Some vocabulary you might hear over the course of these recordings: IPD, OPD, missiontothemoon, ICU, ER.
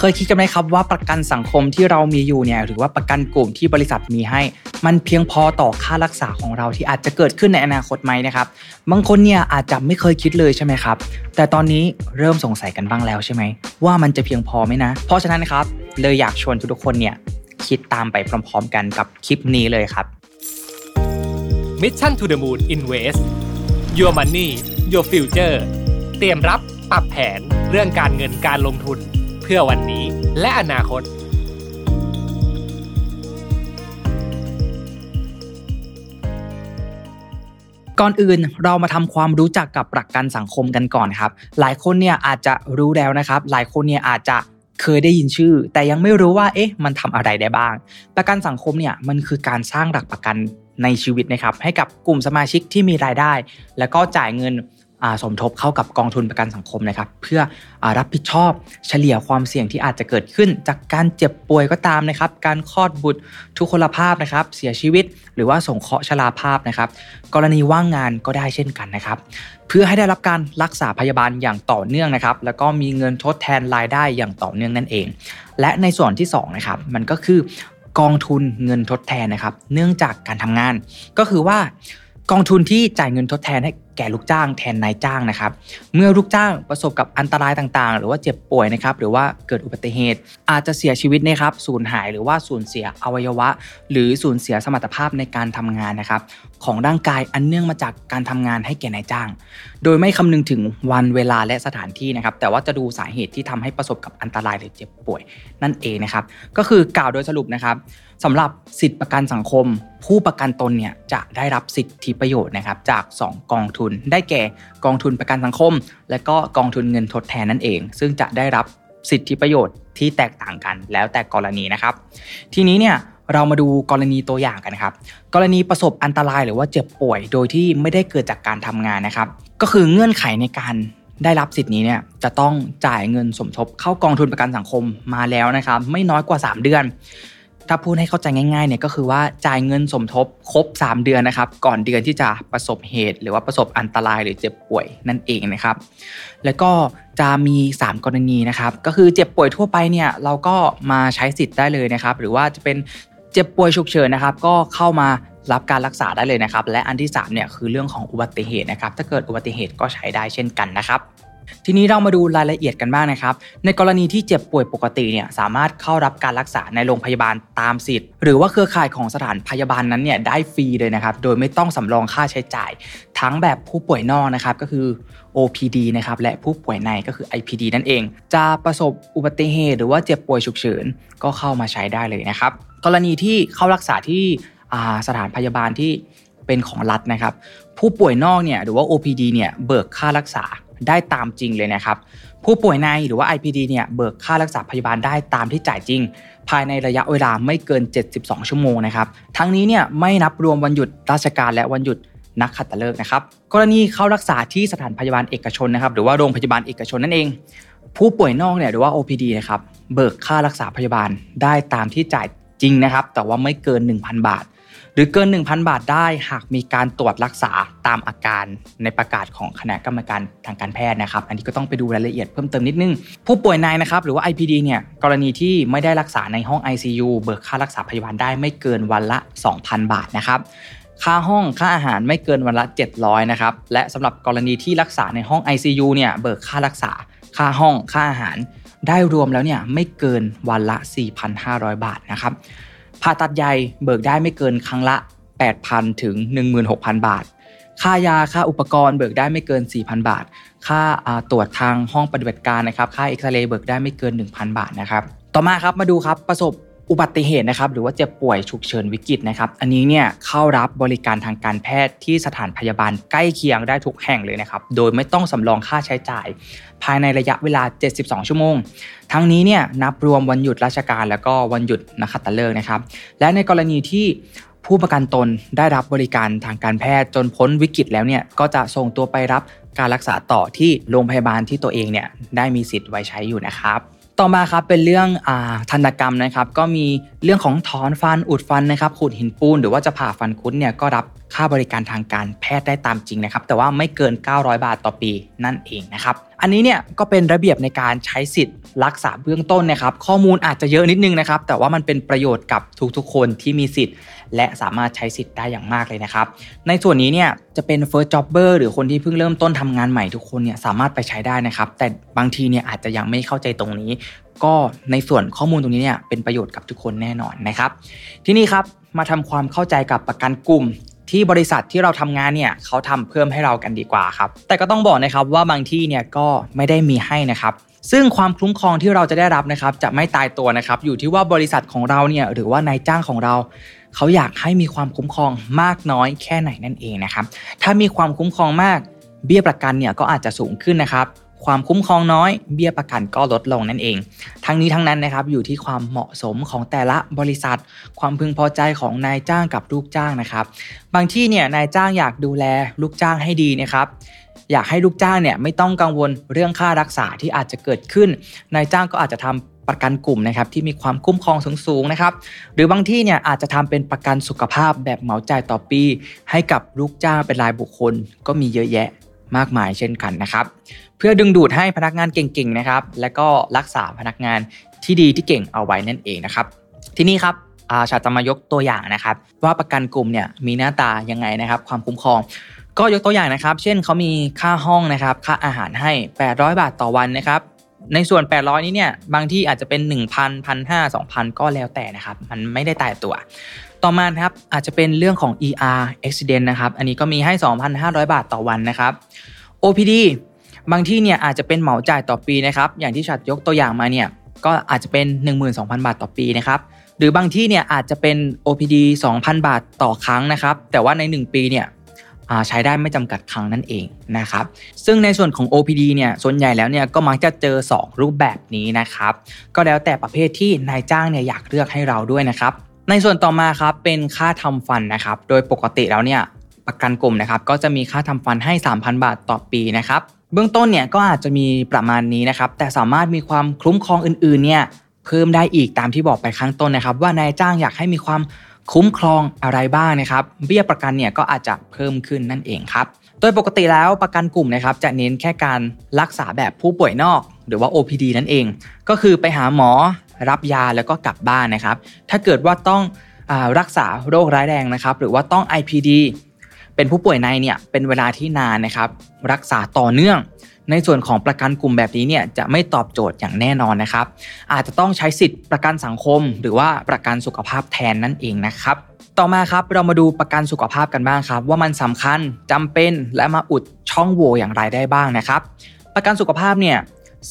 เคยคิดกันไหมครับว่าประกันสังคมที่เรามีอยู่เนี่ยหรือว่าประกันกลุ่มที่บริษัทมีให้มันเพียงพอต่อค่ารักษาของเราที่อาจจะเกิดขึ้นในอนาคตไหมนะครับบางคนเนี่ยอาจจะไม่เคยคิดเลยใช่ไหมครับแต่ตอนนี้เริ่มสงสัยกันบ้างแล้วใช่ไหมว่ามันจะเพียงพอไหมนะเพราะฉะนั้นครับเลยอยากชวนทุกคนเนี่ยคิดตามไปพร้อมๆกันกับคลิปนี้เลยครับ Mission to the Moon Invest Your Money Your Future เตรียมรับปรับแผนเรื่องการเงินการลงทุนเพื่อวันนี้และอนาคตก่อนอื่นเรามาทำความรู้จักกับประกันสังคมกันก่อนครับหลายคนเนี่ยอาจจะรู้แล้วนะครับหลายคนเนี่ยอาจจะเคยได้ยินชื่อแต่ยังไม่รู้ว่าเอ๊ะมันทำอะไรได้บ้างประกันสังคมเนี่ยมันคือการสร้างหลักประกันในชีวิตนะครับให้กับกลุ่มสมาชิกที่มีรายได้แล้วก็จ่ายเงินสมทบเข้ากับกองทุนประกันสังคมนะครับเพื่อรับผิดชอบเฉลี่ยความเสี่ยงที่อาจจะเกิดขึ้นจากการเจ็บป่วยก็ตามนะครับการคลอดบุตรทุกพลภาพนะครับเสียชีวิตหรือว่าสงเคราะห์ชราภาพนะครับกรณีว่างงานก็ได้เช่นกันนะครับเพื่อให้ได้รับการรักษาพยาบาลอย่างต่อเนื่องนะครับแล้วก็มีเงินทดแทนรายได้อย่างต่อเนื่องนั่นเองและในส่วนที่2นะครับมันก็คือกองทุนเงินทดแทนนะครับเนื่องจากการทำงานก็คือว่ากองทุนที่จ่ายเงินทดแทนให้แก่ลูกจ้างแทนนายจ้างนะครับเมื่อลูกจ้างประสบกับอันตรายต่างๆหรือว่าเจ็บป่วยนะครับหรือว่าเกิดอุบัติเหตุอาจจะเสียชีวิตนะครับสูญหายหรือว่าสูญเสียอวัยวะหรือสูญเสียสมรรถภาพในการทำงานนะครับของร่างกายอันเนื่องมาจากการทำงานให้แก่นายจ้างโดยไม่คำนึงถึงวันเวลาและสถานที่นะครับแต่ว่าจะดูสาเหตุที่ทำให้ประสบกับอันตรายหรือเจ็บป่วยนั่นเองนะครับก็คือกล่าวโดยสรุปนะครับสำหรับสิทธิประกันสังคมผู้ประกันตนเนี่ยจะได้รับสิทธิประโยชน์นะครับจาก2กองทุนได้แก่กองทุนประกันสังคมและก็กองทุนเงินทดแทนนั่นเองซึ่งจะได้รับสิทธิประโยชน์ที่แตกต่างกันแล้วแต่กรณีนะครับทีนี้เนี่ยเรามาดูกรณีตัวอย่างกันครับกรณีประสบอันตรายหรือว่าเจ็บป่วยโดยที่ไม่ได้เกิดจากการทำงานนะครับก็คือเงื่อนไขในการได้รับสิทธิ์นี้เนี่ยจะต้องจ่ายเงินสมทบเข้ากองทุนประกันสังคมมาแล้วนะครับไม่น้อยกว่า3เดือนถ้าพูดให้เข้าใจง่ายๆเนี่ยก็คือว่าจ่ายเงินสมทบครบ3เดือนนะครับก่อนเดือนที่จะประสบเหตุหรือว่าประสบอันตรายหรือเจ็บป่วยนั่นเองนะครับแล้วก็จะมี3กรณีนะครับก็คือเจ็บป่วยทั่วไปเนี่ยเราก็มาใช้สิทธิ์ได้เลยนะครับหรือว่าจะเป็นเจ็บป่วยฉุกเฉินนะครับก็เข้ามารับการรักษาได้เลยนะครับและอันที่3เนี่ยคือเรื่องของอุบัติเหตุนะครับถ้าเกิดอุบัติเหตุก็ใช้ได้เช่นกันนะครับทีนี้เรามาดูรายละเอียดกันบ้างนะครับในกรณีที่เจ็บป่วยปกติเนี่ยสามารถเข้ารับการรักษาในโรงพยาบาลตามสิทธิ์หรือว่าเครือข่ายของสถานพยาบาลนั้นเนี่ยได้ฟรีเลยนะครับโดยไม่ต้องสำรองค่าใช้จ่ายทั้งแบบผู้ป่วยนอกนะครับก็คือ OPD นะครับและผู้ป่วยในก็คือ IPD นั่นเองจะประสบอุบัติเหตุหรือว่าเจ็บป่วยฉุกเฉินก็เข้ามาใช้ได้เลยนะครับกรณีที่เข้ารักษาที่สถานพยาบาลที่เป็นของรัฐนะครับผู้ป่วยนอกเนี่ยหรือว่า OPD เนี่ยเบิกค่ารักษาได้ตามจริงเลยนะครับผู้ป่วยในหรือว่า IPD เนี่ยเบิกค่ารักษาพยาบาลได้ตามที่จ่ายจริงภายในระยะเวลาไม่เกิน72ชั่วโมงนะครับทั้งนี้เนี่ยไม่นับรวมวันหยุดราชการและวันหยุดนักขัตฤกษ์นะครับกรณีเข้ารักษาที่สถานพยาบาลเอกชนนะครับหรือว่าโรงพยาบาลเอกชนนั่นเองผู้ป่วยนอกเนี่ยหรือว่า OPD นะครับเบิกค่ารักษาพยาบาลได้ตามที่จ่ายจริงนะครับแต่ว่าไม่เกิน 1,000 บาทหรือเกิน 1,000 บาทได้หากมีการตรวจรักษาตามอาการในประกาศของคณะกรรมการทางการแพทย์นะครับอันนี้ก็ต้องไปดูรายละเอียดเพิ่มเติมนิดนึงผู้ป่วยในนะครับหรือว่า IPD เนี่ยกรณีที่ไม่ได้รักษาในห้อง ICU เบิกค่ารักษาพยาบาลได้ไม่เกินวันละ 2,000 บาทนะครับค่าห้องค่าอาหารไม่เกินวันละ700นะครับและสำหรับกรณีที่รักษาในห้อง ICU เนี่ยเบิกค่ารักษาค่าห้องค่าอาหารได้รวมแล้วเนี่ยไม่เกินวันละ 4,500 บาทนะครับผ่าตัดใหญ่เบิกได้ไม่เกินครั้งละ 8,000 ถึง 16,000 บาทค่ายาค่าอุปกรณ์เบิกได้ไม่เกิน 4,000 บาทค่าตรวจทางห้องปฏิบัติการนะครับค่าเอ็กซเรย์เบิกได้ไม่เกิน 1,000 บาทนะครับต่อมาครับมาดูครับประสบอุบัติเหตุนะครับหรือว่าเจ็บป่วยฉุกเฉินวิกฤตนะครับอันนี้เนี่ยเข้ารับบริการทางการแพทย์ที่สถานพยาบาลใกล้เคียงได้ทุกแห่งเลยนะครับโดยไม่ต้องสำรองค่าใช้จ่ายภายในระยะเวลา72ชั่วโมงทั้งนี้เนี่ยนับรวมวันหยุดราชการแล้วก็วันหยุดนักขัตฤกษ์นะครับและในกรณีที่ผู้ประกันตนได้รับบริการทางการแพทย์จนพ้นวิกฤตแล้วเนี่ยก็จะส่งตัวไปรับการรักษาต่อที่โรงพยาบาลที่ตัวเองเนี่ยได้มีสิทธิ์ไว้ใช้อยู่นะครับต่อมาครับเป็นเรื่องทันตกรรมนะครับก็มีเรื่องของถอนฟันอุดฟันนะครับขูดหินปูนหรือว่าจะผ่าฟันคุดเนี่ยก็รับ ค่าบริการทางการแพทย์ได้ตามจริงนะครับแต่ว่าไม่เกิน900บาทต่อปีนั่นเองนะครับอันนี้เนี่ยก็เป็นระเบียบในการใช้สิทธิ์รักษาเบื้องต้นนะครับข้อมูลอาจจะเยอะนิดนึงนะครับแต่ว่ามันเป็นประโยชน์กับทุกๆคนที่มีสิทธิ์และสามารถใช้สิทธิ์ได้อย่างมากเลยนะครับในส่วนนี้เนี่ยจะเป็น first jobber หรือคนที่เพิ่งเริ่มต้นทำงานใหม่ทุกคนเนี่ยสามารถไปใช้ได้นะครับแต่บางทีเนี่ยอาจจะยังไม่เข้าใจตรงนี้ก็ในส่วนข้อมูลตรงนี้เนี่ยเป็นประโยชน์กับทุกคนแน่นอนนะครับที่นี่ครับมาทำความเข้าใจกับประกันกลุ่มที่บริษัทที่เราทำงานเนี่ยเขาทำเพิ่มให้เรากันดีกว่าครับแต่ก็ต้องบอกนะครับว่าบางที่เนี่ยก็ไม่ได้มีให้นะครับซึ่งความคุ้มครองที่เราจะได้รับนะครับจะไม่ตายตัวนะครับอยู่ที่ว่าบริษัทของเราเนี่ยหรือว่านายจ้างของเราเขาอยากให้มีความคุ้มครองมากน้อยแค่ไหนนั่นเองนะครับถ้ามีความคุ้มครองมากเบี้ยประกันเนี่ยก็อาจจะสูงขึ้นนะครับความคุ้มครองน้อยเบี้ยประกันก็ลดลงนั่นเองทั้งนี้ทั้งนั้นนะครับอยู่ที่ความเหมาะสมของแต่ละบริษัทความพึงพอใจของนายจ้างกับลูกจ้างนะครับบางที่เนี่ยนายจ้างอยากดูแลลูกจ้างให้ดีนะครับอยากให้ลูกจ้างเนี่ยไม่ต้องกังวลเรื่องค่ารักษาที่อาจจะเกิดขึ้นนายจ้างก็อาจจะทำประกันกลุ่มนะครับที่มีความคุ้มครองสูงๆนะครับหรือบางที่เนี่ยอาจจะทำเป็นประกันสุขภาพแบบเหมาจ่ายต่อปีให้กับลูกจ้างเป็นรายบุคคลก็มีเยอะแยะมากมายเช่นกันนะครับเพื่อดึงดูดให้พนักงานเก่งๆนะครับและก็รักษาพนักงานที่ดีที่เก่งเอาไว้นั่นเองนะครับทีนี้ครับชาติจะมายกตัวอย่างนะครับว่าประกันกลุ่มเนี่ยมีหน้าตายังไงนะครับความคุ้มครองก็ยกตัวอย่างนะครับเช่นเขามีค่าห้องนะครับค่าอาหารให้800บาทต่อวันนะครับในส่วน800นี้เนี่ยบางที่อาจจะเป็น 1,000 1,500 2,000 ก็แล้วแต่นะครับมันไม่ได้ตายตัวต่อมาครับอาจจะเป็นเรื่องของ ER accident นะครับอันนี้ก็มีให้ 2,500 บาทต่อวันนะครับ OPD บางที่เนี่ยอาจจะเป็นเหมาจ่ายต่อปีนะครับอย่างที่ฉัดยกตัวอย่างมาเนี่ยก็อาจจะเป็น 12,000 บาทต่อปีนะครับหรือบางที่เนี่ยอาจจะเป็น OPD 2,000 บาทต่อครั้งนะครับแต่ว่าใน1ปีเนี่ยใช้ได้ไม่จำกัดครั้งนั่นเองนะครับซึ่งในส่วนของ OPD เนี่ยส่วนใหญ่แล้วเนี่ยก็มักจะเจอ2รูปแบบนี้นะครับก็แล้วแต่ประเภทที่นายจ้างเนี่ยอยากเลือกให้เราด้วยนะครับในส่วนต่อมาครับเป็นค่าทำฟันนะครับโดยปกติแล้วเนี่ยประกันกลุ่มนะครับก็จะมีค่าทำฟันให้ 3,000 บาทต่อปีนะครับเบื้องต้นเนี่ยก็อาจจะมีประมาณนี้นะครับแต่สามารถมีความคุ้มครองอื่นๆเนี่ยเพิ่มได้อีกตามที่บอกไปข้างต้นนะครับว่านายจ้างอยากให้มีความคุ้มครองอะไรบ้างนะครับเบี้ยประกันเนี่ยก็อาจจะเพิ่มขึ้นนั่นเองครับโดยปกติแล้วประกันกลุ่มนะครับจะเน้นแค่การรักษาแบบผู้ป่วยนอกหรือว่า OPD นั่นเองก็คือไปหาหมอรับยาแล้วก็กลับบ้านนะครับถ้าเกิดว่าต้องรักษาโรคร้ายแรงนะครับหรือว่าต้อง IPD เป็นผู้ป่วยในเนี่ยเป็นเวลาที่นานนะครับรักษาต่อเนื่องในส่วนของประกันกลุ่มแบบนี้เนี่ยจะไม่ตอบโจทย์อย่างแน่นอนนะครับอาจจะต้องใช้สิทธิ์ประกันสังคมหรือว่าประกันสุขภาพแทนนั่นเองนะครับต่อมาครับเรามาดูประกันสุขภาพกันบ้างครับว่ามันสำคัญจำเป็นและมาอุดช่องโหว่อย่างไรได้บ้างนะครับประกันสุขภาพเนี่ย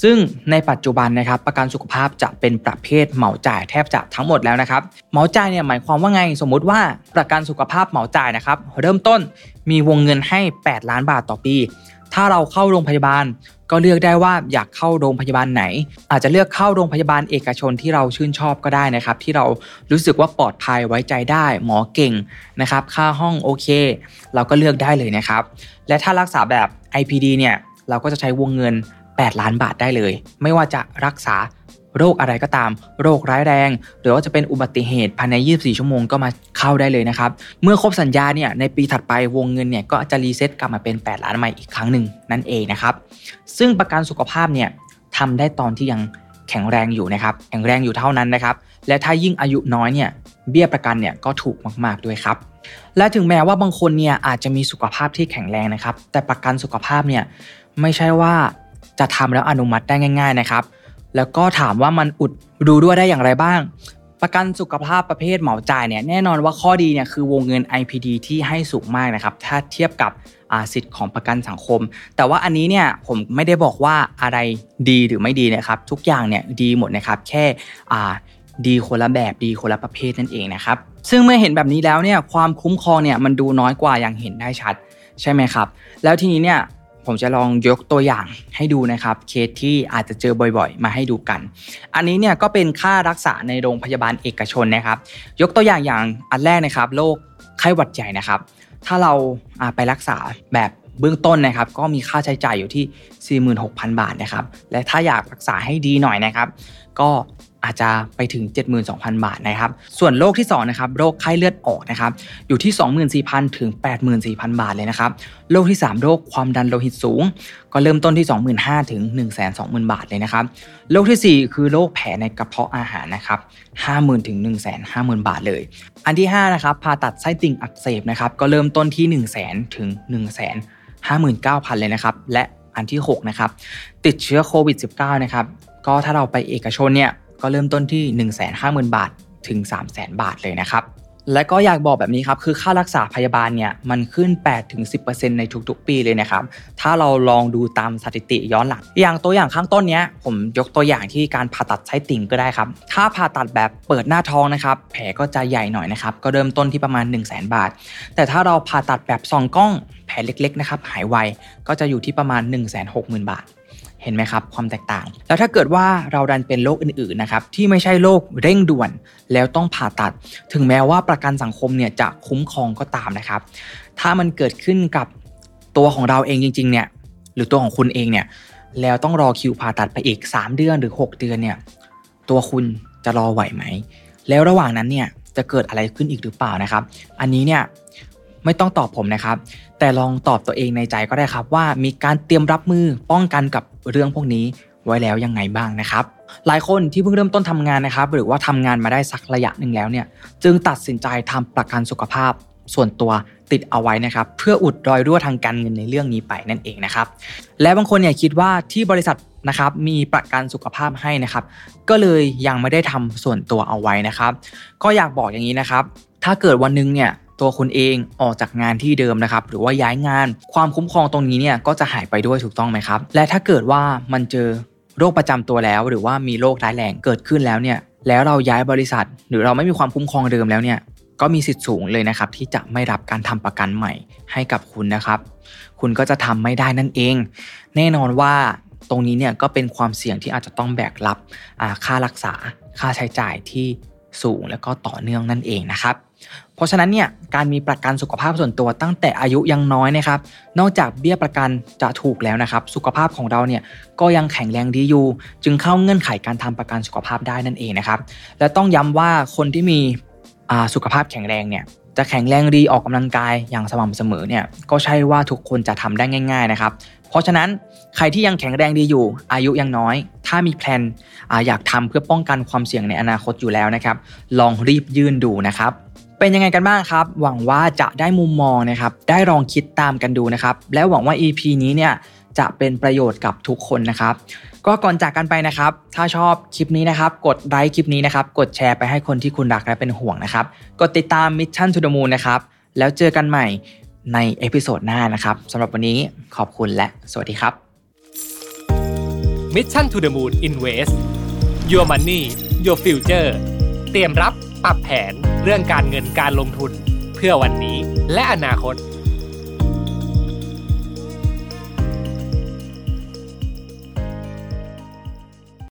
ซึ่งในปัจจุบันนะครับประกันสุขภาพจะเป็นประเภทเหมาจ่ายแทบจะทั้งหมดแล้วนะครับเหมาจ่ายเนี่ยหมายความว่าไงสมมุติว่าประกันสุขภาพเหมาจ่ายนะครับเริ่มต้นมีวงเงินให้8ล้านบาทต่อปีถ้าเราเข้าโรงพยาบาลก็เลือกได้ว่าอยากเข้าโรงพยาบาลไหนอาจจะเลือกเข้าโรงพยาบาลเอกชนที่เราชื่นชอบก็ได้นะครับที่เรารู้สึกว่าปลอดภัยไว้ใจได้หมอเก่งนะครับค่าห้องโอเคเราก็เลือกได้เลยนะครับและถ้ารักษาแบบ IPD เนี่ยเราก็จะใช้วงเงิน8ล้านบาทได้เลยไม่ว่าจะรักษาโรคอะไรก็ตามโรคร้ายแรงหรือว่าจะเป็นอุบัติเหตุภายใน24ชั่วโมงก็มาเข้าได้เลยนะครับเมื่อครบสัญญาเนี่ยในปีถัดไปวงเงินเนี่ยก็จะรีเซ็ตกลับมาเป็น8ล้านใหม่อีกครั้งหนึ่งนั่นเองนะครับซึ่งประกันสุขภาพเนี่ยทำได้ตอนที่ยังแข็งแรงอยู่นะครับแข็งแรงอยู่เท่านั้นนะครับและถ้ายิ่งอายุน้อยเนี่ยเบี้ยประกันเนี่ยก็ถูกมากๆด้วยครับและถึงแม้ว่าบางคนเนี่ยอาจจะมีสุขภาพที่แข็งแรงนะครับแต่ประกันสุขภาพเนี่ยไม่ใช่ว่าจะทำแล้วอนุมัติได้ง่ายๆนะครับแล้วก็ถามว่ามันอุดดูด้วยได้อย่างไรบ้างประกันสุขภาพประเภทเหมาจ่ายเนี่ยแน่นอนว่าข้อดีเนี่ยคือวงเงิน IPD ที่ให้สูงมากนะครับถ้าเทียบกับสิทธิ์ของประกันสังคมแต่ว่าอันนี้เนี่ยผมไม่ได้บอกว่าอะไรดีหรือไม่ดีนะครับทุกอย่างเนี่ยดีหมดนะครับแค่ดีคนละแบบดีคนละประเภทนั่นเองนะครับซึ่งเมื่อเห็นแบบนี้แล้วเนี่ยความคุ้มครองเนี่ยมันดูน้อยกว่าอย่างเห็นได้ชัดใช่ไหมครับแล้วทีนี้เนี่ยผมจะลองยกตัวอย่างให้ดูนะครับเคสที่อาจจะเจอบ่อยๆมาให้ดูกันอันนี้เนี่ยก็เป็นค่ารักษาในโรงพยาบาลเอกชนนะครับยกตัวอย่างอันแรกนะครับโรคไข้หวัดใหญ่นะครับถ้าเราไปรักษาแบบเบื้องต้นนะครับก็มีค่าใช้จ่ายอยู่ที่ 46,000 บาทนะครับและถ้าอยากรักษาให้ดีหน่อยนะครับก็ อาจจะไปถึง 72,000 บาทนะครับส่วนโรคที่2นะครับโรคไข้เลือดออกนะครับอยู่ที่ 24,000 ถึง 84,000 บาทเลยนะครับโรคที่3โรคความดันโลหิตสูงก็เริ่มต้นที่ 25,000 ถึง 120,000 บาทเลยนะครับโรคที่4คือโรคแผลในกระเพาะอาหารนะครับ 50,000 ถึง 150,000 บาทเลยอันที่5นะครับผ่าตัดไส้ติ่งอักเสบนะครับก็เริ่มต้นที่ 100,000 ถึง 159,000 เลยนะครับและอันที่6นะครับติดเชื้อโควิด -19 นะครับก็ถ้าเราไปเอกชนเนี่ยก็เริ่มต้นที่ 150,000 บาทถึง 300,000 บาทเลยนะครับและก็อยากบอกแบบนี้ครับคือค่ารักษาพยาบาลเนี่ยมันขึ้น 8-10% ในทุกๆปีเลยนะครับถ้าเราลองดูตามสถิติย้อนหลังอย่างตัวอย่างข้างต้นเนี้ยผมยกตัวอย่างที่การผ่าตัดไส้ติ่งก็ได้ครับถ้าผ่าตัดแบบเปิดหน้าท้องนะครับแผลก็จะใหญ่หน่อยนะครับก็เริ่มต้นที่ประมาณ 100,000 บาทแต่ถ้าเราผ่าตัดแบบส่องกล้องแผลเล็กๆนะครับหายไวก็จะอยู่ที่ประมาณ 160,000 บาทเห็นไหมครับความแตกต่างแล้วถ้าเกิดว่าเราดันเป็นโรคอื่นๆนะครับที่ไม่ใช่โรคเร่งด่วนแล้วต้องผ่าตัดถึงแม้ว่าประกันสังคมเนี่ยจะคุ้มครองก็ตามนะครับถ้ามันเกิดขึ้นกับตัวของเราเองจริงๆเนี่ยหรือตัวของคุณเองเนี่ยแล้วต้องรอคิวผ่าตัดไปอีก3เดือนหรือ6เดือนเนี่ยตัวคุณจะรอไหวไหมแล้วระหว่างนั้นเนี่ยจะเกิดอะไรขึ้นอีกหรือเปล่านะครับอันนี้เนี่ยไม่ต้องตอบผมนะครับแต่ลองตอบตัวเองในใจก็ได้ครับว่ามีการเตรียมรับมือป้องกันกับเรื่องพวกนี้ไว้แล้วยังไงบ้างนะครับหลายคนที่เพิ่งเริ่มต้นทำงานนะครับหรือว่าทำงานมาได้สักระยะหนึ่งแล้วเนี่ยจึงตัดสินใจทำประกันสุขภาพส่วนตัวติดเอาไว้นะครับเพื่ออุดรอยรั่วทางการเงินในเรื่องนี้ไปนั่นเองนะครับและบางคนเนี่ยคิดว่าที่บริษัทนะครับมีประกันสุขภาพให้นะครับก็เลยยังไม่ได้ทำส่วนตัวเอาไว้นะครับก็อยากบอกอย่างนี้นะครับถ้าเกิดวันนึงเนี่ยตัวคุณเองออกจากงานที่เดิมนะครับหรือว่าย้ายงานความคุ้มครองตรงนี้เนี่ยก็จะหายไปด้วยถูกต้องไหมครับและถ้าเกิดว่ามันเจอโรคประจำตัวแล้วหรือว่ามีโรคร้ายแรงเกิดขึ้นแล้วเนี่ยแล้วเราย้ายบริษัทหรือเราไม่มีความคุ้มครองเดิมแล้วเนี่ยก็มีสิทธิ์สูงเลยนะครับที่จะไม่รับการทำประกันใหม่ให้กับคุณนะครับคุณก็จะทำไม่ได้นั่นเองแน่นอนว่าตรงนี้เนี่ยก็เป็นความเสี่ยงที่อาจจะต้องแบกรับค่ารักษาค่าใช้จ่ายที่สูงแล้วก็ต่อเนื่องนั่นเองนะครับเพราะฉะนั้นเนี่ยการมีประกันสุขภาพส่วนตัวตั้งแต่อายุยังน้อยนะครับนอกจากเบี้ยประกันจะถูกแล้วนะครับสุขภาพของเราเนี่ยก็ยังแข็งแรงดีอยู่จึงเข้าเงื่อนไขการทำประกันสุขภาพได้นั่นเองนะครับและต้องย้ำว่าคนที่มีสุขภาพแข็งแรงเนี่ยจะแข็งแรงดีออกกำลังกายอย่างสม่ำเสมอเนี่ยก็ใช่ว่าทุกคนจะทำได้ง่ายๆนะครับเพราะฉะนั้นใครที่ยังแข็งแรงดีอยู่อายุยังน้อยถ้ามีแพลนอยากทำเพื่อป้องกันความเสี่ยงในอนาคตอยู่แล้วนะครับลองรีบยื่นดูนะครับเป็นยังไงกันบ้างครับหวังว่าจะได้มุมมองนะครับได้ลองคิดตามกันดูนะครับและหวังว่า EP นี้เนี่ยจะเป็นประโยชน์กับทุกคนนะครับก็ก่อนจากกันไปนะครับถ้าชอบคลิปนี้นะครับกดไลค์คลิปนี้นะครับกดแชร์ไปให้คนที่คุณรักและเป็นห่วงนะครับกดติดตาม Mission to the Moon นะครับแล้วเจอกันใหม่ในเอพิโซดหน้านะครับสำหรับวันนี้ขอบคุณและสวัสดีครับ Mission to the Moon Invest Your Money Your Future เตรียมรับปรับแผนเรื่องการเงินการลงทุนเพื่อวันนี้และอนาคต